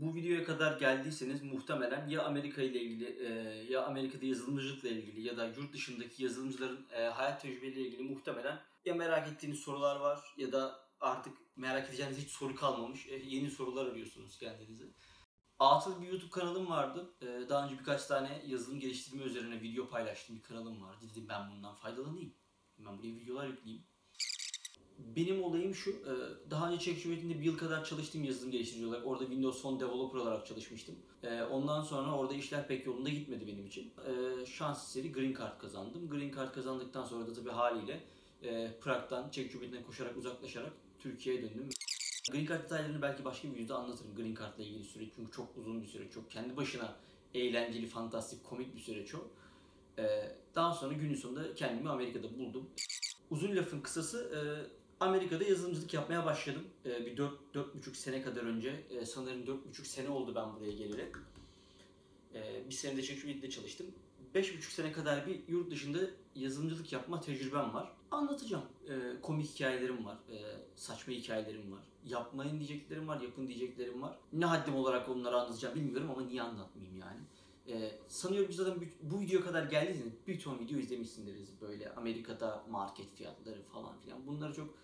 Bu videoya kadar geldiyseniz muhtemelen ya Amerika ile ilgili, ya Amerika'da yazılımcılıkla ilgili ya da yurt dışındaki yazılımcıların hayat tecrübeleriyle ilgili muhtemelen ya merak ettiğiniz sorular var ya da artık merak edeceğiniz hiç soru kalmamış. Yeni sorular arıyorsunuz kendinize. Atıl bir YouTube kanalım vardı. Daha önce birkaç tane yazılım geliştirme üzerine video paylaştığım bir kanalım vardı. Dedim ben bundan faydalanayım. Ben buraya videolar yükleyeyim. Benim olayım şu, daha önce Çek Cumhuriyeti'nde bir yıl kadar çalıştım yazılım geliştirici olarak. Orada Windows Phone Developer olarak çalışmıştım. Ondan sonra orada işler pek yolunda gitmedi benim için. Şans eseri Green Card kazandım. Green Card kazandıktan sonra da tabii haliyle Prag'dan, Çek Cumhuriyeti'ne koşarak, uzaklaşarak Türkiye'ye döndüm. Green Card detaylarını belki başka bir videoda anlatırım. Green Card'la ilgili süreç çünkü çok uzun bir süreç. Çok kendi başına eğlenceli, fantastik, komik bir süreç o. Daha sonra günün sonunda kendimi Amerika'da buldum. Uzun lafın kısası, Amerika'da yazılımcılık yapmaya başladım. Bir 4,5 sene kadar önce. Sanırım 4,5 sene oldu ben buraya geleli. Bir sene de Çekçübiyet'te çalıştım. 5,5 sene kadar bir yurt dışında yazılımcılık yapma tecrübem var. Anlatacağım. Komik hikayelerim var. Saçma hikayelerim var. Yapmayın diyeceklerim var, yapın diyeceklerim var. Ne haddim olarak onları anlatacağım bilmiyorum ama niye anlatmayayım yani. Sanıyorum zaten bu videoya kadar geldiyseniz bir ton video izlemişsinizdir böyle Amerika'da market fiyatları falan filan. Bunlara çok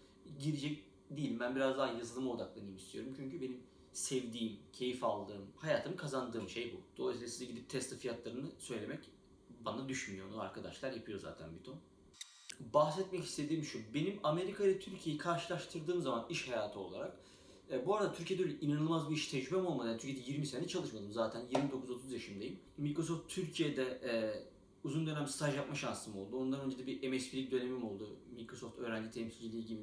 girecek değilim. Ben biraz daha yazılıma odaklanayım istiyorum. Çünkü benim sevdiğim, keyif aldığım, hayatımı kazandığım şey bu. Dolayısıyla size gidip Tesla fiyatlarını söylemek bana düşmüyor. O arkadaşlar yapıyor zaten bir ton. Bahsetmek istediğim şu, benim Amerika ile Türkiye'yi karşılaştırdığım zaman iş hayatı olarak, bu arada Türkiye'de öyle inanılmaz bir iş tecrübem olmadı. Yani Türkiye'de 20 sene çalışmadım zaten. 29-30 yaşındayım. Microsoft Türkiye'de uzun dönem staj yapma şansım oldu. Ondan önce de bir MSP'lik dönemim oldu. Microsoft öğrenci temsilciliği gibi.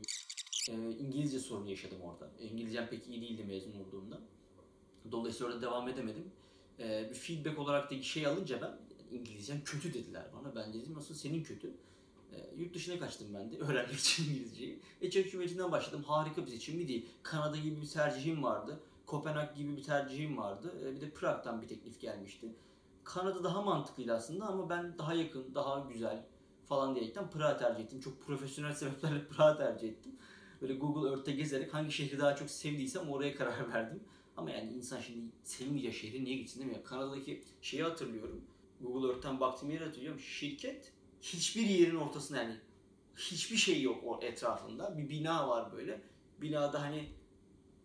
İngilizce sorunu yaşadım orada. İngilizcem pek iyi değildi mezun olduğumda. Dolayısıyla orada devam edemedim. Bir feedback olarak da şey alınca ben, İngilizcem kötü dediler bana. Ben dedim nasıl senin kötü. Yurt dışına kaçtım ben de öğrenmek için İngilizceyi. Çek Cumhuriyeti'nden başladım. Harika bir seçim mi değil. Kanada gibi bir tercihim vardı. Kopenhag gibi bir tercihim vardı. Bir de Prag'dan bir teklif gelmişti. Kanada daha mantıklıydı aslında ama ben daha yakın, daha güzel falan diyerekten Prag'ı tercih ettim. Çok profesyonel sebeplerle Prag'ı tercih ettim. Böyle Google Earth'te gezerek hangi şehri daha çok sevdiysem oraya karar verdim. Ama yani insan şimdi sevmeyeceği şehri niye gitsin değil mi? Kanada'daki şeyi hatırlıyorum. Google Earth'ten baktığım yeri hatırlıyorum. Şirket hiçbir yerin ortasında yani hiçbir şey yok o etrafında. Bir bina var böyle. Binada hani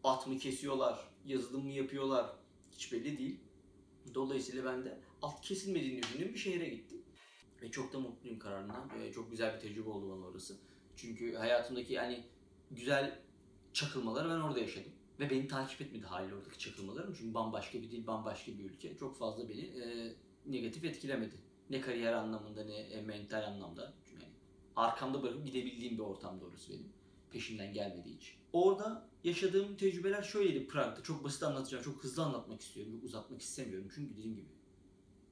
at mı kesiyorlar, yazılım mı yapıyorlar hiç belli değil. Dolayısıyla ben de at kesilmediğini düşündüğüm bir şehre gittim. Ve çok da mutluyum kararından. Çok güzel bir tecrübe oldu bana orası. Çünkü hayatımdaki yani güzel çakılmaları ben orada yaşadım. Ve beni takip etmedi haliyle oradaki çakılmalarım. Çünkü bambaşka bir dil, bambaşka bir ülke. Çok fazla beni negatif etkilemedi. Ne kariyer anlamında ne mental anlamda. Çünkü yani arkamda bırakıp gidebildiğim bir ortamda orası benim. Peşimden gelmediği için. Orada yaşadığım tecrübeler şöyleydi Prag'da. Çok basit anlatacağım. Çok hızlı anlatmak istiyorum. Çok uzatmak istemiyorum. Çünkü dediğim gibi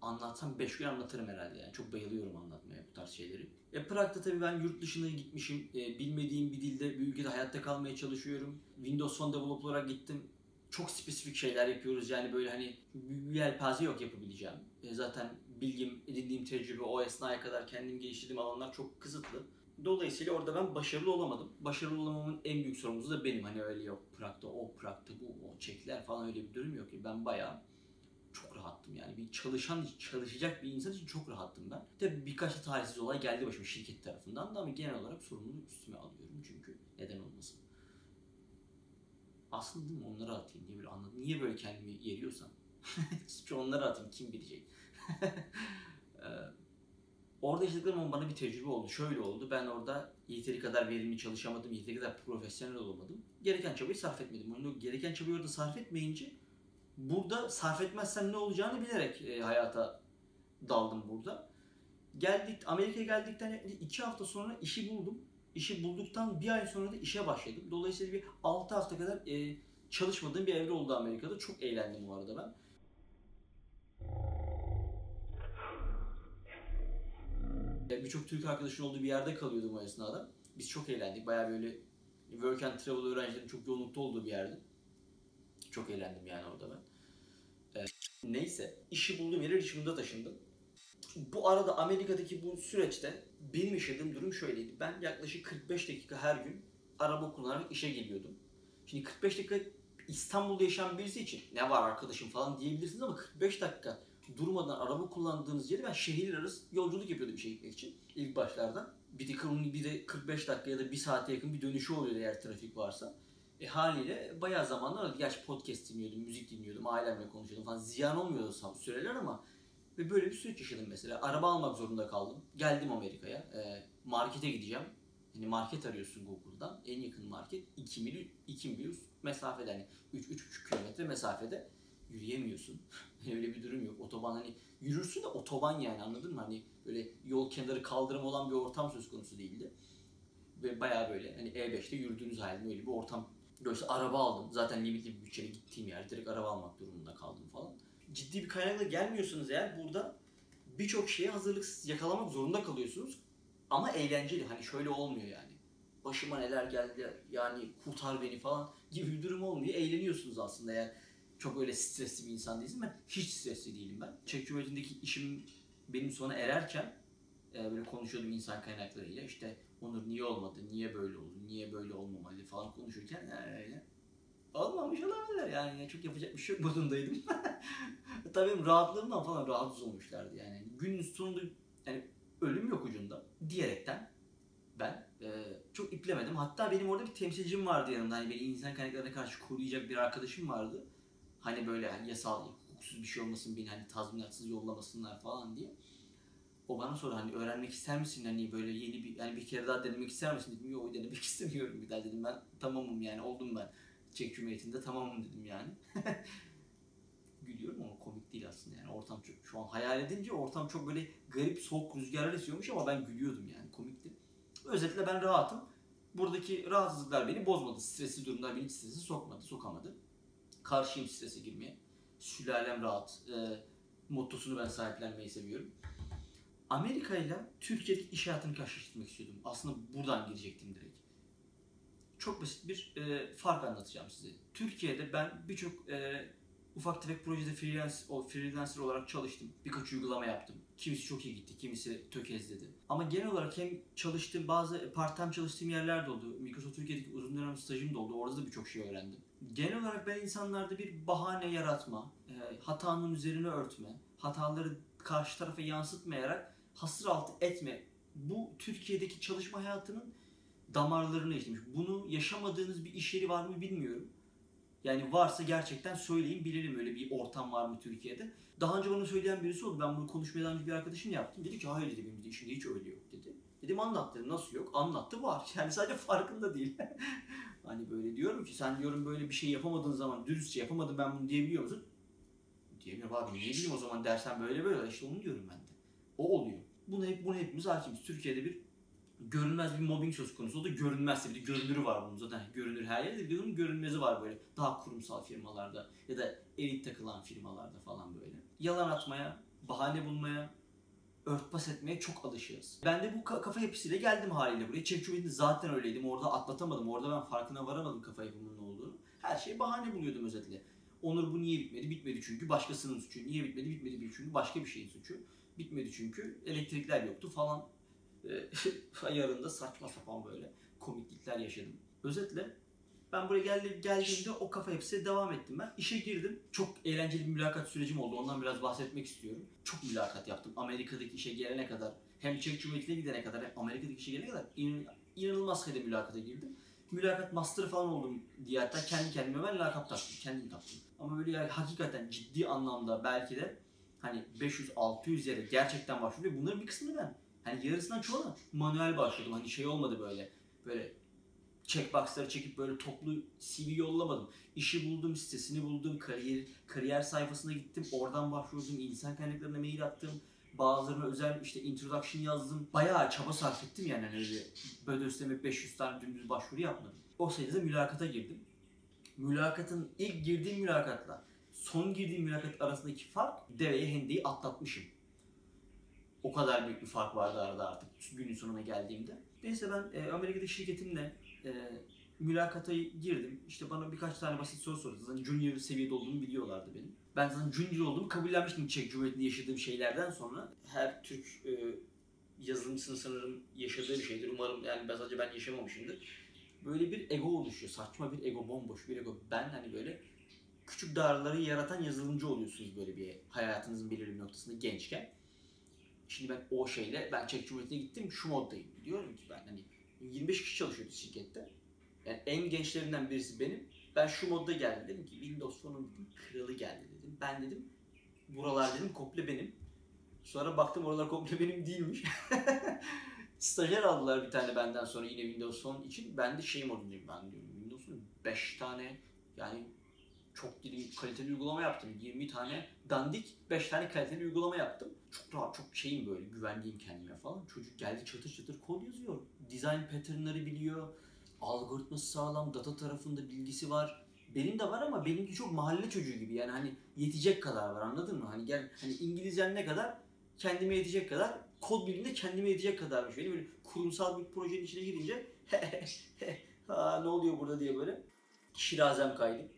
anlatsam 5 gün anlatırım herhalde. Yani çok bayılıyorum anlatmaya bu tarz şeyleri. Prag'da tabii ben yurt dışına gitmişim. Bilmediğim bir dilde, bir ülkede hayatta kalmaya çalışıyorum. Windows Phone Developer olarak gittim. Çok spesifik şeyler yapıyoruz yani böyle hani bir yelpaze yok yapabileceğim. Zaten bilgim, edindiğim tecrübe o esnaya kadar kendim geliştirdiğim alanlar çok kısıtlı. Dolayısıyla orada ben başarılı olamadım. Başarılı olamamın en büyük sorumlusu da benim. Hani öyle yok Prag'da, o Prag'da, bu, o Çekler falan öyle bir durum yok ki. Ben bayağı çok rahattım yani. Bir çalışacak bir insan için çok rahattım ben. Tabii birkaç da talihsiz olay geldi başıma şirket tarafından da ama genel olarak sorumluluğu üstüme alıyorum çünkü neden olmasın. Aslında değil mi? Onları atayım diye böyle anladım. Niye böyle kendimi yeriyorsam? Suçu onları atayım. Kim bilecek? Orada yaşadıklarım ama bana bir tecrübe oldu. Şöyle oldu. Ben orada yeteri kadar verimli çalışamadım. Yeteri kadar profesyonel olamadım. Gereken çabayı sarf etmedim. Yani gereken çabayı orada sarf etmeyince burada sarf etmezsem ne olacağını bilerek hayata daldım burada. Amerika'ya geldikten 2 hafta sonra işi buldum. İşi bulduktan bir ay sonra da işe başladım. Dolayısıyla bir 6 hafta kadar çalışmadığım bir evre oldu Amerika'da. Çok eğlendim bu arada ben. Birçok Türk arkadaşın olduğu bir yerde kalıyordum o esnada. Biz çok eğlendik. Bayağı böyle work and travel öğrencilerin çok yoğunlukta olduğu bir yerde. Çok eğlendim yani orada ben. Neyse, işi bulduğum yere Richmond'a taşındım. Bu arada Amerika'daki bu süreçte benim yaşadığım durum şöyleydi. Ben yaklaşık 45 dakika her gün araba kullanarak işe geliyordum. Şimdi 45 dakika İstanbul'da yaşayan birisi için ne var arkadaşım falan diyebilirsiniz ama 45 dakika durmadan araba kullandığınız yeri ben şehirler arası yolculuk yapıyordum bir şey gitmek için ilk başlarda. Bir de 45 dakika ya da 1 saate yakın bir dönüşü oluyor eğer trafik varsa. Haliyle bayağı zamanlar oldu. Gerçi podcast dinliyordum, müzik dinliyordum, ailemle konuşuyordum falan. Ziyan olmuyordu süreler ama ve böyle bir süreç yaşadım mesela. Araba almak zorunda kaldım. Geldim Amerika'ya. Markete gideceğim. Hani market arıyorsun Google'dan. En yakın market 2 mil mesafede. Hani 3-3,5 kilometre mesafede yürüyemiyorsun. Öyle bir durum yok. Otoban hani yürürsün de otoban yani anladın mı? Hani böyle yol kenarı kaldırım olan bir ortam söz konusu değildi. Ve bayağı böyle hani E5'te yürüdüğünüz halinde öyle bir ortam. Dolayısıyla araba aldım. Zaten limitli bir bütçeyle gittiğim yer. Direkt araba almak durumunda kaldım falan. Ciddi bir kaynakla gelmiyorsunuz eğer burada birçok şeye hazırlıksız yakalamak zorunda kalıyorsunuz. Ama eğlenceli. Hani şöyle olmuyor yani. Başıma neler geldi yani kurtar beni falan gibi bir durum olmuyor. Eğleniyorsunuz aslında eğer çok öyle stresli bir insan değilsin. Ben hiç stresli değilim ben. Çek Cumhuriyeti'ndeki işim benim sona ererken böyle konuşuyordum insan kaynaklarıyla. İşte Onur niye olmadı, niye böyle oldu, niye böyle olmamalı falan konuşurken öyle. Olmamış olabilir yani çok yapacak bir şey yok modundaydım. Tabii benim rahatlığımdan falan rahatsız olmuşlardı yani. Günün sonunda yani ölüm yok ucunda diyerekten ben çok iplemedim. Hatta benim orada bir temsilcim vardı yanımda. Hani beni insan kaynaklarına karşı koruyacak bir arkadaşım vardı. Hani böyle hani yasal, hukuksuz bir şey olmasın beni hani tazminatsız yollamasınlar falan diye. O bana sordu hani öğrenmek ister misin hani böyle yeni bir yani bir kere daha denemek ister misin dedim. Yok denemek istemiyorum bir daha dedim ben tamamım yani oldum ben. Çek Cumhuriyeti'nde tamamım dedim yani. Gülüyorum ama komik değil aslında yani ortam çok, şu an hayal edince ortam çok böyle garip soğuk rüzgarlar esiyormuş ama ben gülüyordum yani komikti. Özetle ben rahatım. Buradaki rahatsızlıklar beni bozmadı. Stresli durumlar beni hiç stresi sokamadı. Karşıyım strese girmeye. Sülalem rahat. Mottosunu ben sahiplenmeyi seviyorum. Amerika ile Türkiye'deki iş hayatını karşılaştırmak istiyordum. Aslında buradan girecektim direkt. Çok basit bir fark anlatacağım size. Türkiye'de ben birçok ufak tefek projede freelancer olarak çalıştım. Birkaç uygulama yaptım. Kimisi çok iyi gitti, kimisi tökezledi. Ama genel olarak hem çalıştığım bazı part-time çalıştığım yerler de oldu. Microsoft Türkiye'deki uzun dönem stajım da oldu. Orada da birçok şey öğrendim. Genel olarak ben insanlarda bir bahane yaratma, hatanın üzerine örtme, hataları karşı tarafa yansıtmayarak hasır altı etme. Bu Türkiye'deki çalışma hayatının damarlarına işlemiş. Bunu yaşamadığınız bir iş yeri var mı bilmiyorum. Yani varsa gerçekten söyleyin, bilelim öyle bir ortam var mı Türkiye'de. Daha önce bunu söyleyen birisi oldu. Ben bunu konuşmadan önce bir arkadaşım yaptım. Dedi ki hayır dedi benim de işimde hiç öyle yok dedi. Dedim anlat dedi. Nasıl yok? Anlattı var. Yani sadece farkında değil. Hani böyle diyorum ki sen diyorum böyle bir şey yapamadığın zaman dürüstçe yapamadım ben bunu diyebiliyor musun? Diyemiyorum abi ne bileyim o zaman dersen böyle işte onu diyorum ben de. O oluyor. Bunu hepimiz hakimiz. Türkiye'de bir görünmez bir mobbing söz konusu. O da görünmezse bir de görünürü var bunun zaten. Görünür her yerde. Bir de bunun görünmezi var böyle. Daha kurumsal firmalarda ya da elit takılan firmalarda falan böyle. Yalan atmaya, bahane bulmaya, örtbas etmeye çok alışıyoruz. Ben de bu kafa yapısıyla geldim haliyle buraya. Çek Cumhuriyeti'nde zaten öyleydim. Orada atlatamadım. Orada ben farkına varamadım kafa yapımın ne olduğunu. Her şeye bahane buluyordum özetle. Onur bu niye bitmedi? Bitmedi çünkü başkasının suçu. Niye bitmedi? Bitmedi çünkü başka bir şeyin suçu. Bitmedi çünkü elektrikler yoktu falan. Ayarında saçma sapan böyle komiklikler yaşadım. Özetle ben buraya geldiğimde o kafa yapısıyla devam ettim ben. İşe girdim. Çok eğlenceli bir mülakat sürecim oldu. Ondan biraz bahsetmek istiyorum. Çok mülakat yaptım. Amerika'daki işe gelene kadar hem Çek Cumhuriyeti'ne gidene kadar hem Amerika'daki işe gelene kadar inanılmaz sayıda mülakata girdim. Mülakat master falan oldum diye hatta kendi kendime ben lakap taktım. Kendim taktım. Ama böyle yani hakikaten ciddi anlamda belki de hani 500-600 yere gerçekten başvuruyor. Bunların bir kısmını ben hani yarısından çoğuna manuel başladım. Hani şey olmadı böyle checkboxları çekip böyle toplu CV yollamadım. İşi buldum, sitesini buldum, kariyer sayfasına gittim. Oradan başvurdum, insan kaynaklarına mail attım. Bazılarına özel işte introduction yazdım. Bayağı çaba sarf ettim yani öyle bödösleme 500 tane dümdüz başvuru yapmadım. O sayede mülakata girdim. Mülakatın ilk girdiğim mülakatla son girdiğim mülakat arasındaki fark deveye hendeyi atlatmışım. O kadar büyük bir fark vardı arada artık günün sonuna geldiğimde. Neyse ben Amerika'daki şirketimle mülakata girdim. İşte bana birkaç tane basit soru sordu. Zaten junior seviyede olduğumu biliyorlardı benim. Ben zaten junior olduğumu kabullenmiştim Çek Cumhuriyeti'nde yaşadığım şeylerden sonra. Her Türk yazılımcısının sanırım yaşadığı bir şeydir. Umarım yani sadece ben yaşamamışımdır. böyle bir ego oluşuyor. Saçma bir ego, bomboş bir ego. Ben hani böyle küçük dağarları yaratan yazılımcı oluyorsunuz böyle bir hayatınızın belirli bir noktasında gençken. Şimdi ben o şeyle, ben Çek Cumhuriyeti'ne gittim, şu moddayım. Diyorum ki ben hani 25 kişi çalışıyordu şirkette. Yani en gençlerinden birisi benim. Ben şu modda geldim, dedim ki Windows Phone'un kralı geldi dedim. Ben dedim, buralar dedim komple benim. Sonra baktım oralar komple benim değilmiş. Stajyer aldılar bir tane benden sonra yine Windows Phone için. Ben de şey modundayım, ben diyorum Windows Phone 5 tane yani çok kaliteli uygulama yaptım. 20 tane dandik, 5 tane kaliteli uygulama yaptım. Çok rahat, çok şeyim böyle, güvendiğim kendime falan. Çocuk geldi çatır çatır kod yazıyor. Design patternları biliyor. Algoritması sağlam, data tarafında bilgisi var. Benim de var ama benimki çok mahalle çocuğu gibi. Yani hani yetecek kadar var, anladın mı? Hani gel hani İngilizcem ne kadar, kendime yetecek kadar, kod bilimde kendime yetecek kadarmış. Benim böyle kurumsal bir projenin içine girince ha ne oluyor burada diye böyle şirazem kaydı.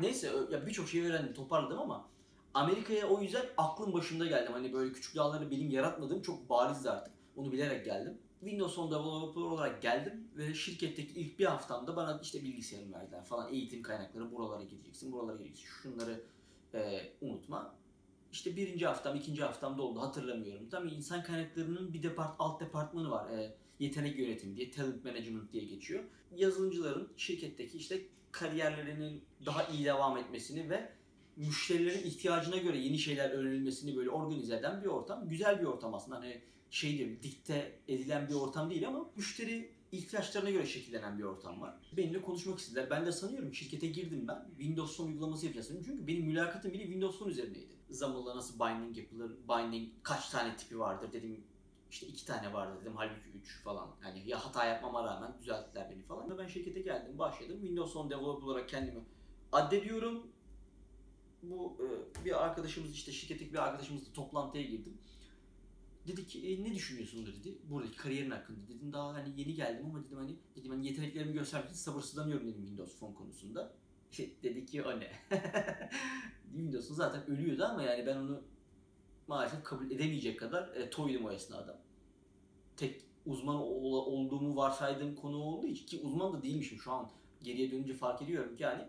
Neyse ya birçok şey öğrendim, toparladım ama Amerika'ya o yüzden aklım başımda geldim. Hani böyle küçük dağları benim yaratmadığım çok barizdi artık. Onu bilerek geldim. Windows 10 developer olarak geldim ve şirketteki ilk bir haftamda bana işte bilgisayarımı verdiler falan, eğitim kaynakları, buralara gideceksin, buralara gideceksin, şunları unutma. İşte birinci haftam, ikinci haftamda oldu, hatırlamıyorum. Tam insan kaynaklarının bir alt departmanı var, yetenek yönetimi diye, talent management diye geçiyor. Yazılımcıların şirketteki işte kariyerlerinin daha iyi devam etmesini ve müşterilerin ihtiyacına göre yeni şeyler öğrenilmesini böyle organize eden bir ortam. Güzel bir ortam aslında, hani şey diyorum, dikte edilen bir ortam değil ama müşteri ihtiyaçlarına göre şekillenen bir ortam var. Benimle konuşmak istediler. Ben de sanıyorum şirkete girdim ben. Windows Phone uygulaması yapacaksın. Çünkü benim mülakatım bile Windows Phone üzerindeydi. Zamanla nasıl binding yapılır, binding kaç tane tipi vardır dedim. İşte 2 tane vardı dedim, halbuki 3 falan. Yani ya hata yapmama rağmen düzelttiler beni falan. Ben şirkete geldim, başladım. Windows Phone developer olarak kendimi addediyorum. Bu bir arkadaşımız, işte şirketteki bir arkadaşımızla toplantıya girdim. Dedi ki ne düşünüyorsun dedi, buradaki kariyerin hakkında. Dedim daha hani yeni geldim ama dedim hani yeteneklerimi göstermek için sabırsızlanıyorum dedim Windows Phone konusunda. Dedi ki o ne? Windows'un zaten ölüyordu ama yani ben onu maalesef kabul edemeyecek kadar toydum o esnada. Tek uzman olduğumu varsaydığım konu olduğu için, ki uzman da değilmişim şu an geriye dönünce fark ediyorum ki yani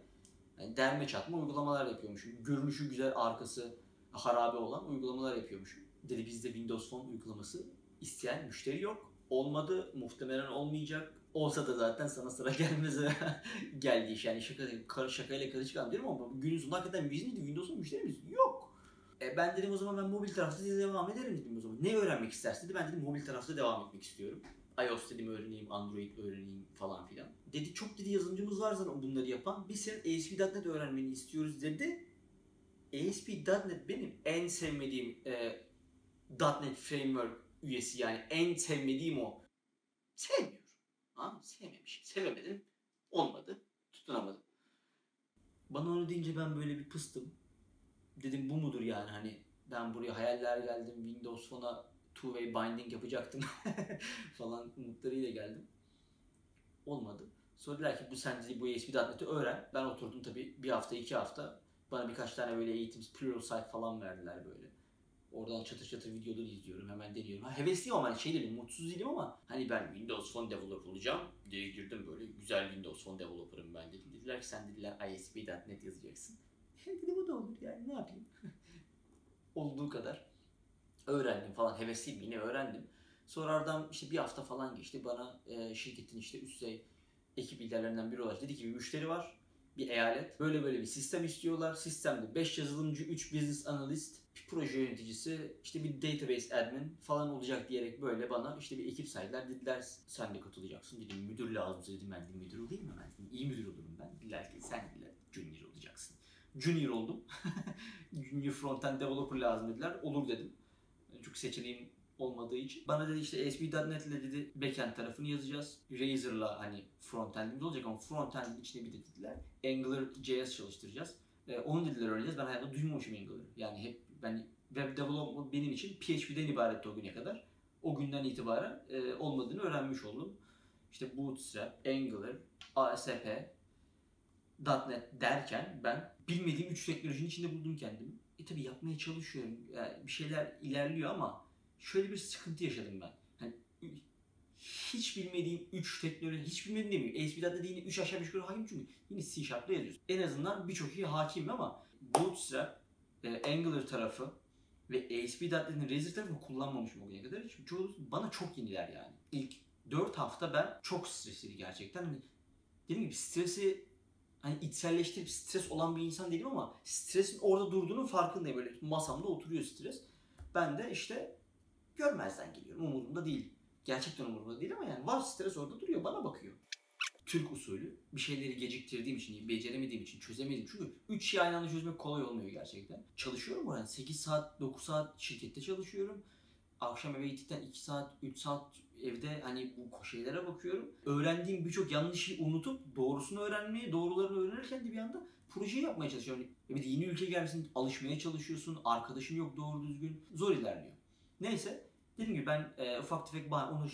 derme çatma uygulamalar yapıyormuşum. Görünüşü güzel, arkası harabe olan uygulamalar yapıyormuşum. Dedi bizde Windows Phone uygulaması isteyen müşteri yok. Olmadı, muhtemelen olmayacak. Olsa da zaten sana sıra gelmeze geldi iş. Yani şakayla karışık diyorum ama günün sonunda hakikaten biz miydi Windows Phone müşterimiz? Yok. Ben dedim o zaman ben mobil tarafta devam ederim dedim o zaman. Ne öğrenmek istersin dedi. Ben dedim mobil tarafta devam etmek istiyorum. iOS dedim öğreneyim, Android öğreneyim falan filan. Dedi çok dedi yazılımcımız var zaten bunları yapan. Biz senin ASP.NET öğrenmeni istiyoruz dedi. ASP.NET benim en sevmediğim .NET Framework üyesi, yani en sevmediğim o. Sevmiyorum. Tamam, sevmemişim. Sevemedim. Olmadı. Tutunamadım. Bana onu deyince ben böyle bir pıstım. Dedim bu mudur yani, hani ben buraya hayaller geldim. Windows Phone'a two-way binding yapacaktım falan umutlarıyla geldim. Olmadı. Söylediler ki sen bu ASP.NET'i öğren. Ben oturdum tabii bir hafta, iki hafta. Bana birkaç tane böyle eğitim, Pluralsite falan verdiler böyle. Oradan çatır çatır videoları izliyorum, hemen deniyorum. Hevesliyim ama hani şey dedim, mutsuz değilim ama hani ben Windows Phone Developer olacağım diye girdim böyle. Güzel Windows Phone Developer'ım ben dedim. Dediler ki sen dediler ASP.NET yazacaksın. Dedim o da olur yani, ne yapayım. Olduğu kadar öğrendim falan, hevesliyim yine öğrendim. Sonra aradan işte bir hafta falan geçti. Bana şirketin işte üst düzey ekip liderlerinden biri olarak dedi ki bir müşteri var. Bir eyalet. Böyle bir sistem istiyorlar. Sistemde 5 yazılımcı, 3 business analyst, bir proje yöneticisi, işte bir database admin falan olacak diyerek böyle bana işte bir ekip saydılar. Dediler sen de katılacaksın. Dedim müdür lazım dedim. Ben dedim müdür olayım mı? Ben dedim iyi müdür olurum ben. Dediler ki sen dediler junior olacaksın. Junior oldum. Junior frontend developer lazım dediler. Olur dedim. Çok seçeneğim olmadığı için. Bana dedi işte ASP.NET ile dedi backend tarafını yazacağız. Razor'la hani frontend'imiz olacak ama frontend'in içine bir de dediler Angular JS çalıştıracağız. Onu dediler öğreneceğiz. Ben hayatımda duymamışım Angular'ı. Yani hep ben web development benim için PHP'den ibaretti o güne kadar. O günden itibaren olmadığını öğrenmiş oldum. İşte Bootstrap, Angular, ASP.NET derken ben bilmediğim 3 teknolojinin içinde buldum kendimi. Tabii yapmaya çalışıyorum. Yani bir şeyler ilerliyor ama şöyle bir sıkıntı yaşadım ben. Hani hiç bilmediğim 3 teknoloji, hiç bilmediğim demiyorum. ASP.NET'de yine 3 aşağı 5 yukarı hakim çünkü yine C# yazıyorsun. En azından birçok iyi hakim ama Bootstrap, Angular tarafı ve ASP.NET'in Razor tarafını kullanmamışım o güne kadar. Çünkü çoğu bana çok yeniler yani. İlk 4 hafta ben çok stresliydi gerçekten. Hani dediğim gibi stresi hani içselleştirip stres olan bir insan değilim ama stresin orada durduğunun farkındayım. Böyle masamda oturuyor stres. Ben de işte görmezden geliyorum. Umurumda değil. Gerçekten umurumda değil ama yani var stres orada duruyor. Bana bakıyor. Türk usulü bir şeyleri geciktirdiğim için, beceremediğim için, çözemediğim için. Çünkü 3 şey aynı anda çözmek kolay olmuyor gerçekten. Çalışıyorum orada. Yani 8 saat, 9 saat şirkette çalışıyorum. Akşam eve gittikten 2 saat, 3 saat evde hani bu şeylere bakıyorum. Öğrendiğim birçok yanlış şeyi unutup doğrusunu öğrenmeye, doğrularını öğrenirken de bir anda projeyi yapmaya çalışıyorum. Bir de yeni ülkeye gelmişsin, alışmaya çalışıyorsun, arkadaşın yok doğru düzgün, zor ilerliyor. Neyse, dediğim gibi ben ufak tefek bana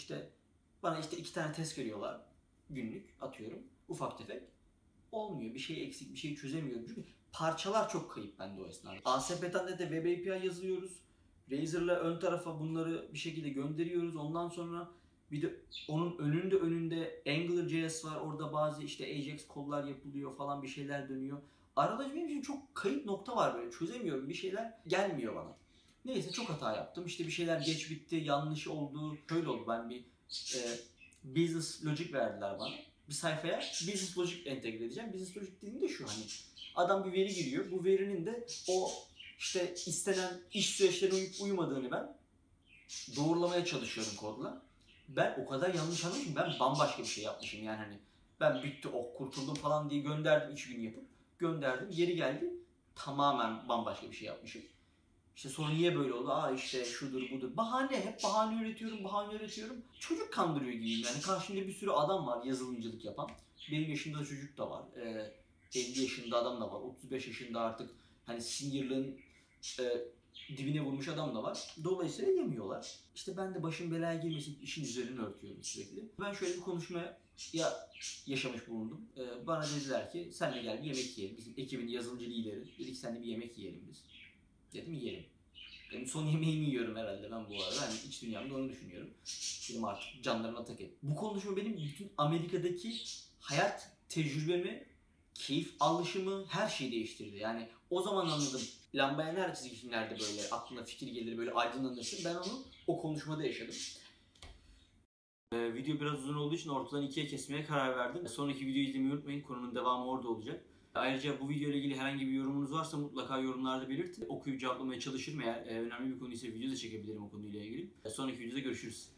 2 tane test veriyorlar günlük atıyorum, ufak tefek. Olmuyor, bir şey eksik, bir şey çözemiyorum çünkü parçalar çok kayıp bende o esnada. ASP.NET'de Web API yazıyoruz. Razor'la ön tarafa bunları bir şekilde gönderiyoruz. Ondan sonra bir de onun önünde Angular JS var. Orada bazı işte Ajax kollar yapılıyor falan bir şeyler dönüyor. Arada benim için çok kayıp nokta var böyle. Çözemiyorum. Bir şeyler gelmiyor bana. Neyse çok hata yaptım. İşte bir şeyler geç bitti, yanlış oldu. Şöyle oldu ben bir business logic verdiler bana. Bir sayfaya business logic entegre edeceğim. Business logic dediğimde şu hani adam bir veri giriyor. Bu verinin de o İşte istenen iş süreçlerine uyup uyumadığını ben doğrulamaya çalışıyorum kodla. Ben o kadar yanlış anlamışım, ben bambaşka bir şey yapmışım yani hani ben bitti kurtuldum falan diye gönderdim 3 gün yapıp gönderdim geri geldi tamamen bambaşka bir şey yapmışım. İşte sonra niye böyle oldu? İşte şudur budur. Bahane, hep bahane üretiyorum. Çocuk kandırıyor gibiyim yani karşımda bir sürü adam var yazılımcılık yapan. Benim yaşımda çocuk da var, 50 yaşında adam da var, 35 yaşında artık hani sinirliliğin dibine vurmuş adam da var. Dolayısıyla yemiyorlar. İşte ben de başım belaya girmesin işin üzerine örtüyorum sürekli. Ben şöyle bir konuşmaya yaşamış bulundum. Bana dediler ki sen de gel bir yemek yiyelim. Bizim ekibin yazılımcı lideri. Dedik sen de bir yemek yiyelim biz. Dedim yiyelim. Benim son yemeğimi yiyorum herhalde ben bu arada. Yani iç dünyamda onu düşünüyorum. Benim artık canlarına tak et. Bu konuşma benim bütün Amerika'daki hayat tecrübemi, keyif alışımı her şeyi değiştirdi. Yani o zaman anladım. Lambaya nerede çizgi filmlerde böyle aklına fikir gelir böyle aydınlanırsın. Ben onu o konuşmada yaşadım. Video biraz uzun olduğu için ortadan 2'ye kesmeye karar verdim. Sonraki videoyu izlemeyi unutmayın. Konunun devamı orada olacak. Ayrıca bu video ile ilgili herhangi bir yorumunuz varsa mutlaka yorumlarda belirtin. Okuyup cevaplamaya çalışırım. Eğer önemli bir konu ise videoda çekebilirim o konuyla ilgili. Sonraki videoda görüşürüz.